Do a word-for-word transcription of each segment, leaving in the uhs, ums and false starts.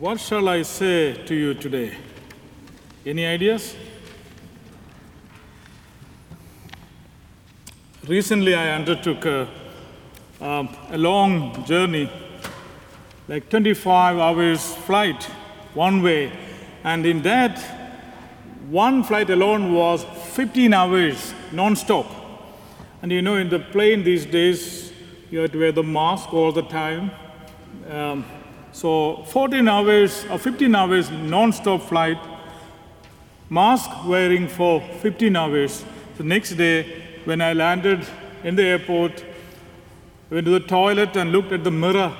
What shall I say to you today? Any ideas? Recently, I undertook a, um, a long journey, like twenty-five hours flight, one way. And in that, one flight alone was fifteen hours non-stop. And you know, in the plane these days, you have to wear the mask all the time. Um, So fourteen hours or fifteen hours non-stop flight, mask wearing for fifteen hours. The next day when I landed in the airport, went to the toilet and looked at the mirror.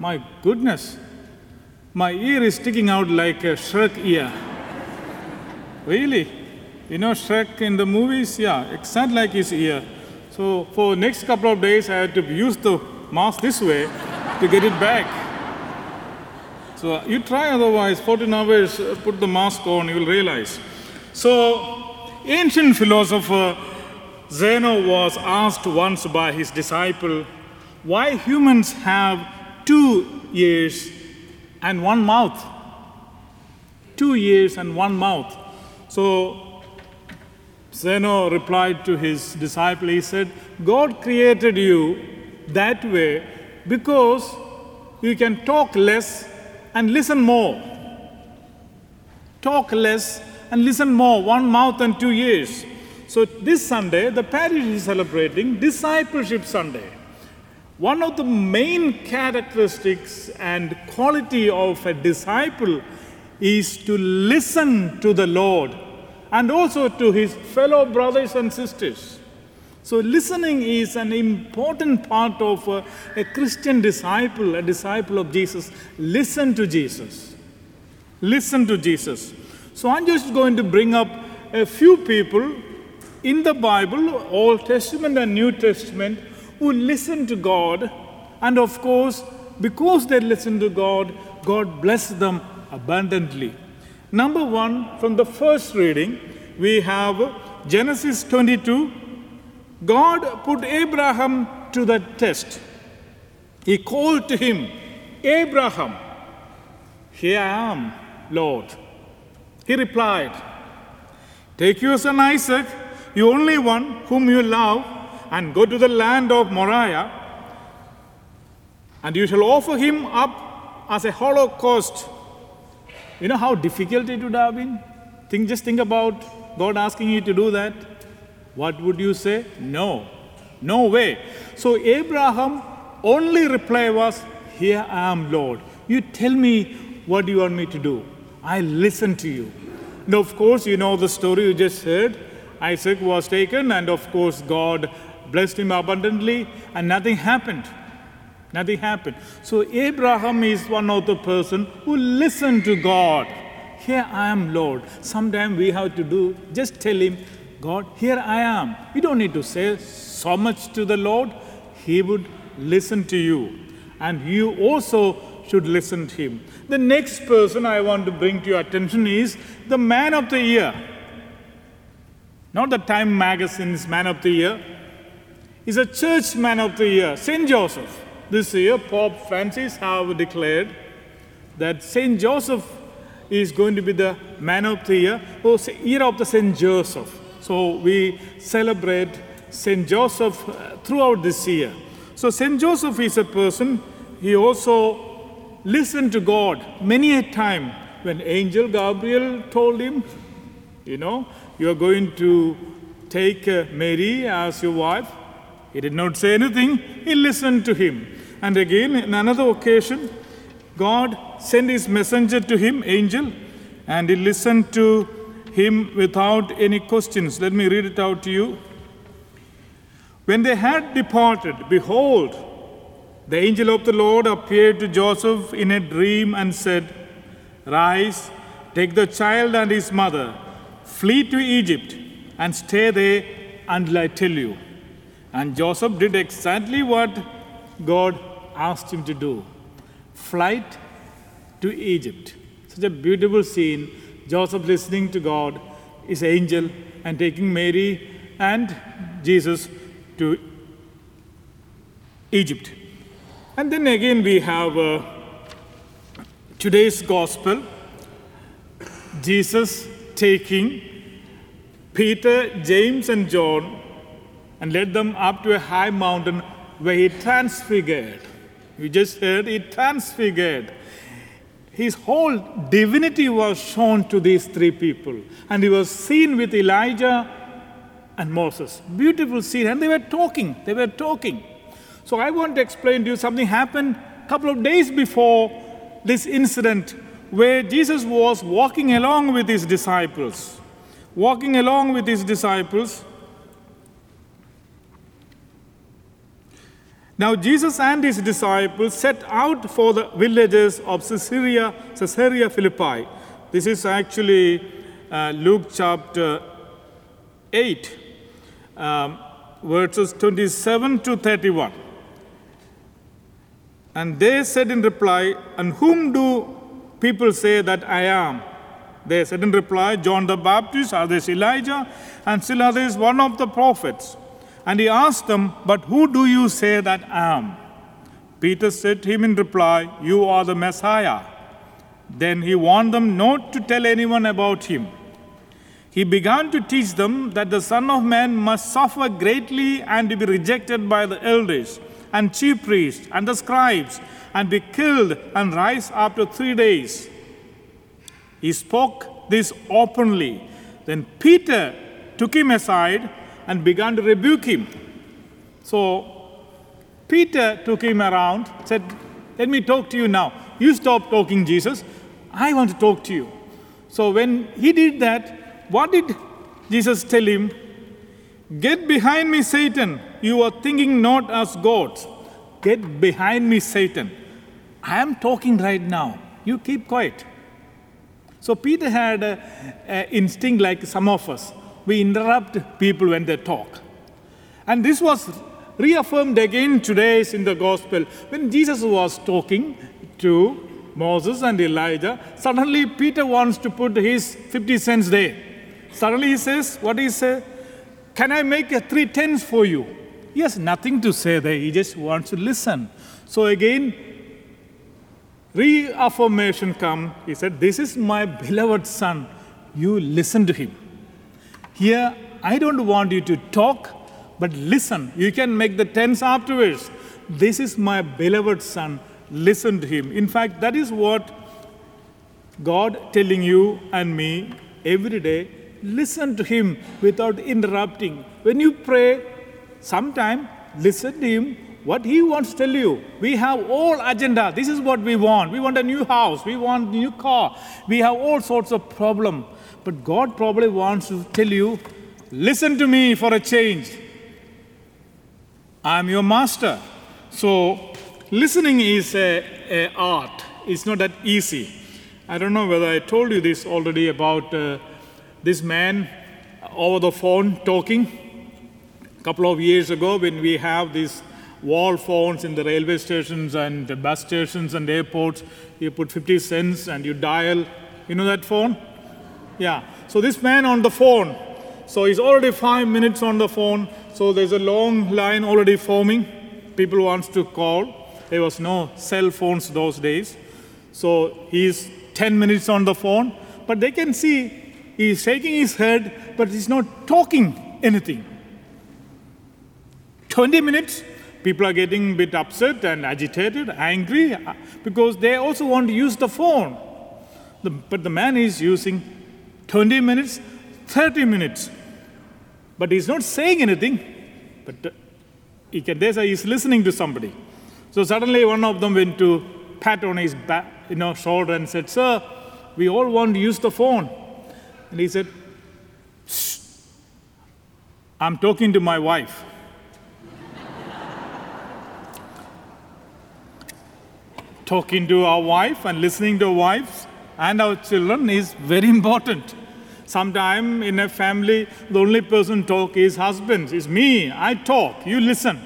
My goodness, my ear is sticking out like a Shrek ear. Really? You know Shrek in the movies? Yeah, exactly like his ear. So for next couple of days I had to use the mask this way to get it back. So you try otherwise, fourteen hours, uh, put the mask on, you will realize. So ancient philosopher Zeno was asked once by his disciple, why humans have two ears and one mouth? Two ears and one mouth. So Zeno replied to his disciple, he said, God created you that way because you can talk less and listen more. Talk less and listen more, one mouth and two ears. So this Sunday, the parish is celebrating Discipleship Sunday. One of the main characteristics and quality of a disciple is to listen to the Lord and also to his fellow brothers and sisters. So listening is an important part of a, a Christian disciple, a disciple of Jesus. Listen to Jesus. Listen to Jesus. So I'm just going to bring up a few people in the Bible, Old Testament and New Testament, who listened to God. And of course, because they listened to God, God blessed them abundantly. Number one, from the first reading, we have Genesis twenty-two. God put Abraham to the test. He called to him, Abraham, here I am, Lord. He replied, take your son Isaac, your only one whom you love, and go to the land of Moriah, and you shall offer him up as a holocaust. You know how difficult it would have been? Think, just think about God asking you to do that. What would you say? No, no way. So Abraham's only reply was, here I am, Lord. You tell me what you want me to do. I listen to you. And of course, you know the story you just heard. Isaac was taken, and of course, God blessed him abundantly, and nothing happened. Nothing happened. So Abraham is one of the person who listened to God. Here I am, Lord. Sometimes we have to do, just tell him, God, here I am. You don't need to say so much to the Lord. He would listen to you. And you also should listen to him. The next person I want to bring to your attention is the man of the year. Not the Time magazine's man of the year. He's a church man of the year, Saint Joseph. This year, Pope Francis have declared that Saint Joseph is going to be the man of the year, or year of the Saint Joseph. So we celebrate Saint Joseph throughout this year. So Saint Joseph is a person, he also listened to God many a time when Angel Gabriel told him, you know, you are going to take Mary as your wife. He did not say anything, he listened to him. And again, on another occasion, God sent his messenger to him, Angel, and he listened to him without any questions. Let me read it out to you. When they had departed, behold, the angel of the Lord appeared to Joseph in a dream and said, rise, take the child and his mother, flee to Egypt, and stay there until I tell you. And Joseph did exactly what God asked him to do. Flight to Egypt. Such a beautiful scene. Joseph listening to God, his angel, and taking Mary and Jesus to Egypt. And then again we have uh, Today's Gospel, Jesus taking Peter, James, and John and led them up to a high mountain where he transfigured. You just heard, he transfigured. His whole divinity was shown to these three people. And he was seen with Elijah and Moses. Beautiful scene. And they were talking. They were talking. So I want to explain to you something happened a couple of days before this incident where Jesus was walking along with his disciples. Walking along with his disciples. Now Jesus and his disciples set out for the villages of Caesarea, Caesarea Philippi. This is actually uh, Luke chapter eight, um, verses twenty-seven to thirty-one. And they said in reply, "And whom do people say that I am?" They said in reply, "John the Baptist, others Elijah, and still others one of the prophets." And he asked them, "But who do you say that I am?" Peter said to him in reply, "You are the Messiah." Then he warned them not to tell anyone about him. He began to teach them that the Son of Man must suffer greatly and be rejected by the elders and chief priests and the scribes and be killed and rise after three days. He spoke this openly. Then Peter took him aside and began to rebuke him. So Peter took him around, said, "Let me talk to you now. You stop talking, Jesus. I want to talk to you." So when he did that, what did Jesus tell him? "Get behind me, Satan. You are thinking not as gods." Get behind me, Satan. I am talking right now. You keep quiet. So Peter had an instinct like some of us. We interrupt people when they talk. And this was reaffirmed again today in the Gospel. When Jesus was talking to Moses and Elijah, suddenly Peter wants to put his fifty cents there. Suddenly he says, what he says, "Can I make a three tens for you?" He has nothing to say there. He just wants to listen. So again, reaffirmation comes. He said, "This is my beloved son. You listen to him." Here, I don't want you to talk, but listen. You can make the tense afterwards. This is my beloved son. Listen to him. In fact, that is what God telling you and me every day. Listen to him without interrupting. When you pray, sometime listen to him. What he wants to tell you. We have all agenda. This is what we want. We want a new house. We want a new car. We have all sorts of problems. But God probably wants to tell you, listen to me for a change. I'm your master. So listening is a, a art. It's not that easy. I don't know whether I told you this already about uh, this man over the phone talking. A couple of years ago when we have these wall phones in the railway stations and the bus stations and airports, you put fifty cents and you dial. You know that phone? Yeah, so this man on the phone, so he's already five minutes on the phone, so there's a long line already forming. People wants to call. There was no cell phones those days. So he's ten minutes on the phone, but they can see he's shaking his head, but he's not talking anything. twenty minutes, people are getting a bit upset and agitated, angry, because they also want to use the phone. The, but the man is using twenty minutes, thirty minutes. But he's not saying anything, but he can, they say he's listening to somebody. So suddenly one of them went to pat on his back, you know, shoulder and said, "Sir, we all want to use the phone." And he said, "Shh, I'm talking to my wife." Talking to our wife and listening to our wives and our children is very important. Sometimes in a family, the only person talk is husbands. It's me. I talk. You listen.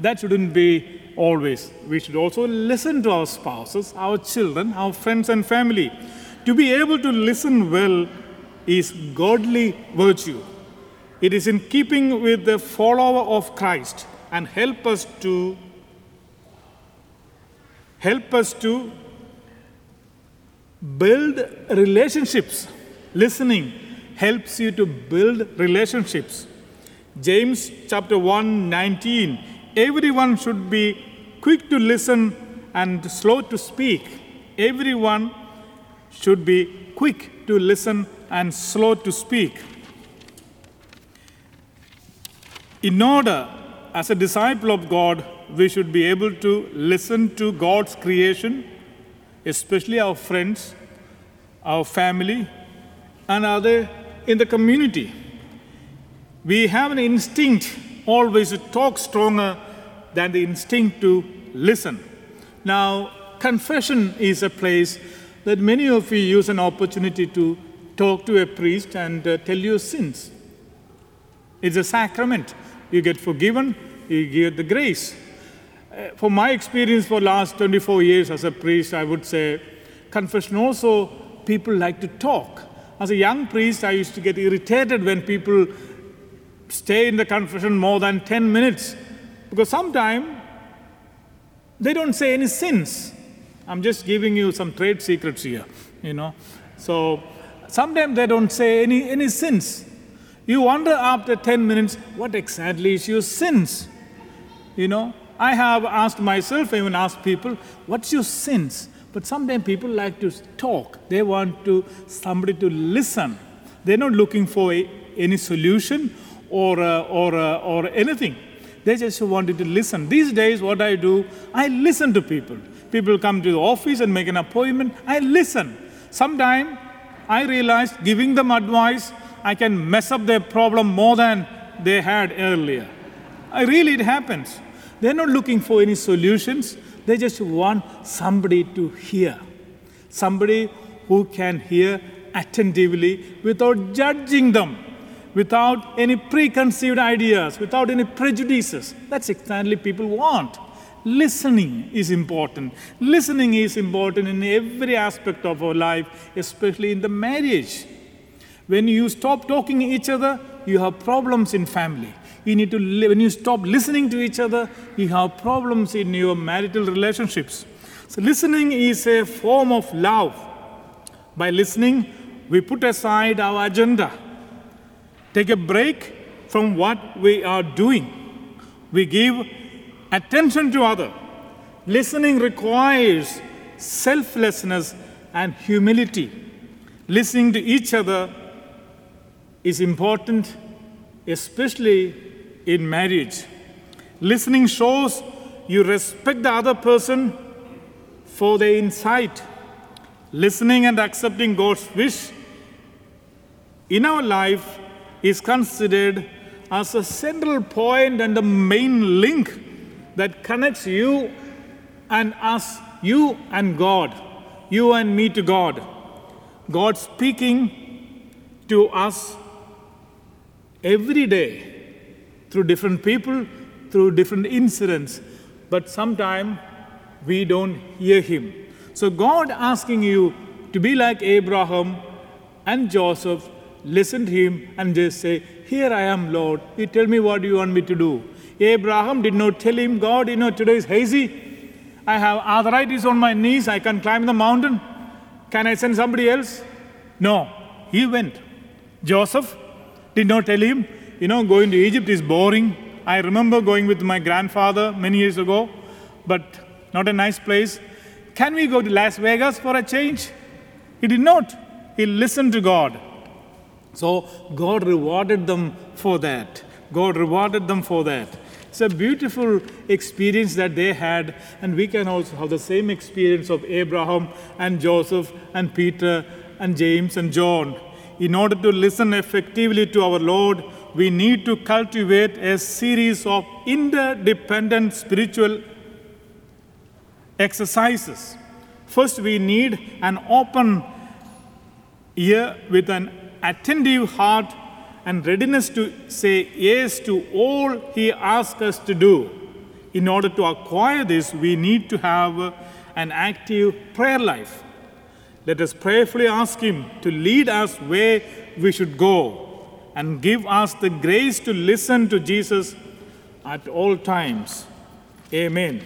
That shouldn't be always. We should also listen to our spouses, our children, our friends and family. To be able to listen well is godly virtue. It is in keeping with the follower of Christ and help us to help us to Build relationships. Listening helps you to build relationships. James chapter one nineteen. Everyone should be quick to listen and slow to speak. Everyone should be quick to listen and slow to speak. In order, as a disciple of God, we should be able to listen to God's creation, especially our friends, our family, and others in the community. We have an instinct always to talk stronger than the instinct to listen. Now, confession is a place that many of you use an opportunity to talk to a priest and uh, tell your sins. It's a sacrament. You get forgiven, you get the grace. For my experience for the last twenty-four years as a priest, I would say confession also, people like to talk. As a young priest, I used to get irritated when people stay in the confession more than ten minutes, because sometimes they don't say any sins. I'm just giving you some trade secrets here, you know. So sometimes they don't say any, any sins. You wonder after ten minutes, what exactly is your sins, you know. I have asked myself, I even asked people, what's your sins? But sometimes people like to talk. They want to somebody to listen. They're not looking for a, any solution or, uh, or, uh, or anything. They just wanted to listen. These days, what I do, I listen to people. People come to the office and make an appointment. I listen. Sometimes I realized giving them advice, I can mess up their problem more than they had earlier. I really, it happens. They're not looking for any solutions. They just want somebody to hear. Somebody who can hear attentively without judging them, without any preconceived ideas, without any prejudices. That's exactly what people want. Listening is important. Listening is important in every aspect of our life, especially in the marriage. When you stop talking to each other, you have problems in family. You need to, when you stop listening to each other, you have problems in your marital relationships. So listening is a form of love. By listening, we put aside our agenda. Take a break from what we are doing. We give attention to others. Listening requires selflessness and humility. Listening to each other is important, especially in marriage. Listening shows you respect the other person for their insight. Listening and accepting God's wish in our life is considered as a central point and the main link that connects you and us, you and God, you and me to God. God speaking to us every day, through different people, through different incidents, but sometimes we don't hear him. So God asking you to be like Abraham and Joseph, listen to him and just say, here I am, Lord, you tell me what you want me to do. Abraham did not tell him, God, you know, today is hazy, I have arthritis on my knees, I can't climb the mountain, can I send somebody else? No, he went. Joseph did not tell him, you know, going to Egypt is boring. I remember going with my grandfather many years ago, but not a nice place. Can we go to Las Vegas for a change? He did not. He listened to God. So God rewarded them for that. God rewarded them for that. It's a beautiful experience that they had, and we can also have the same experience of Abraham and Joseph and Peter and James and John. In order to listen effectively to our Lord, we need to cultivate a series of interdependent spiritual exercises. First, we need an open ear with an attentive heart and readiness to say yes to all he asks us to do. In order to acquire this, we need to have an active prayer life. Let us prayerfully ask him to lead us where we should go, and give us the grace to listen to Jesus at all times. Amen.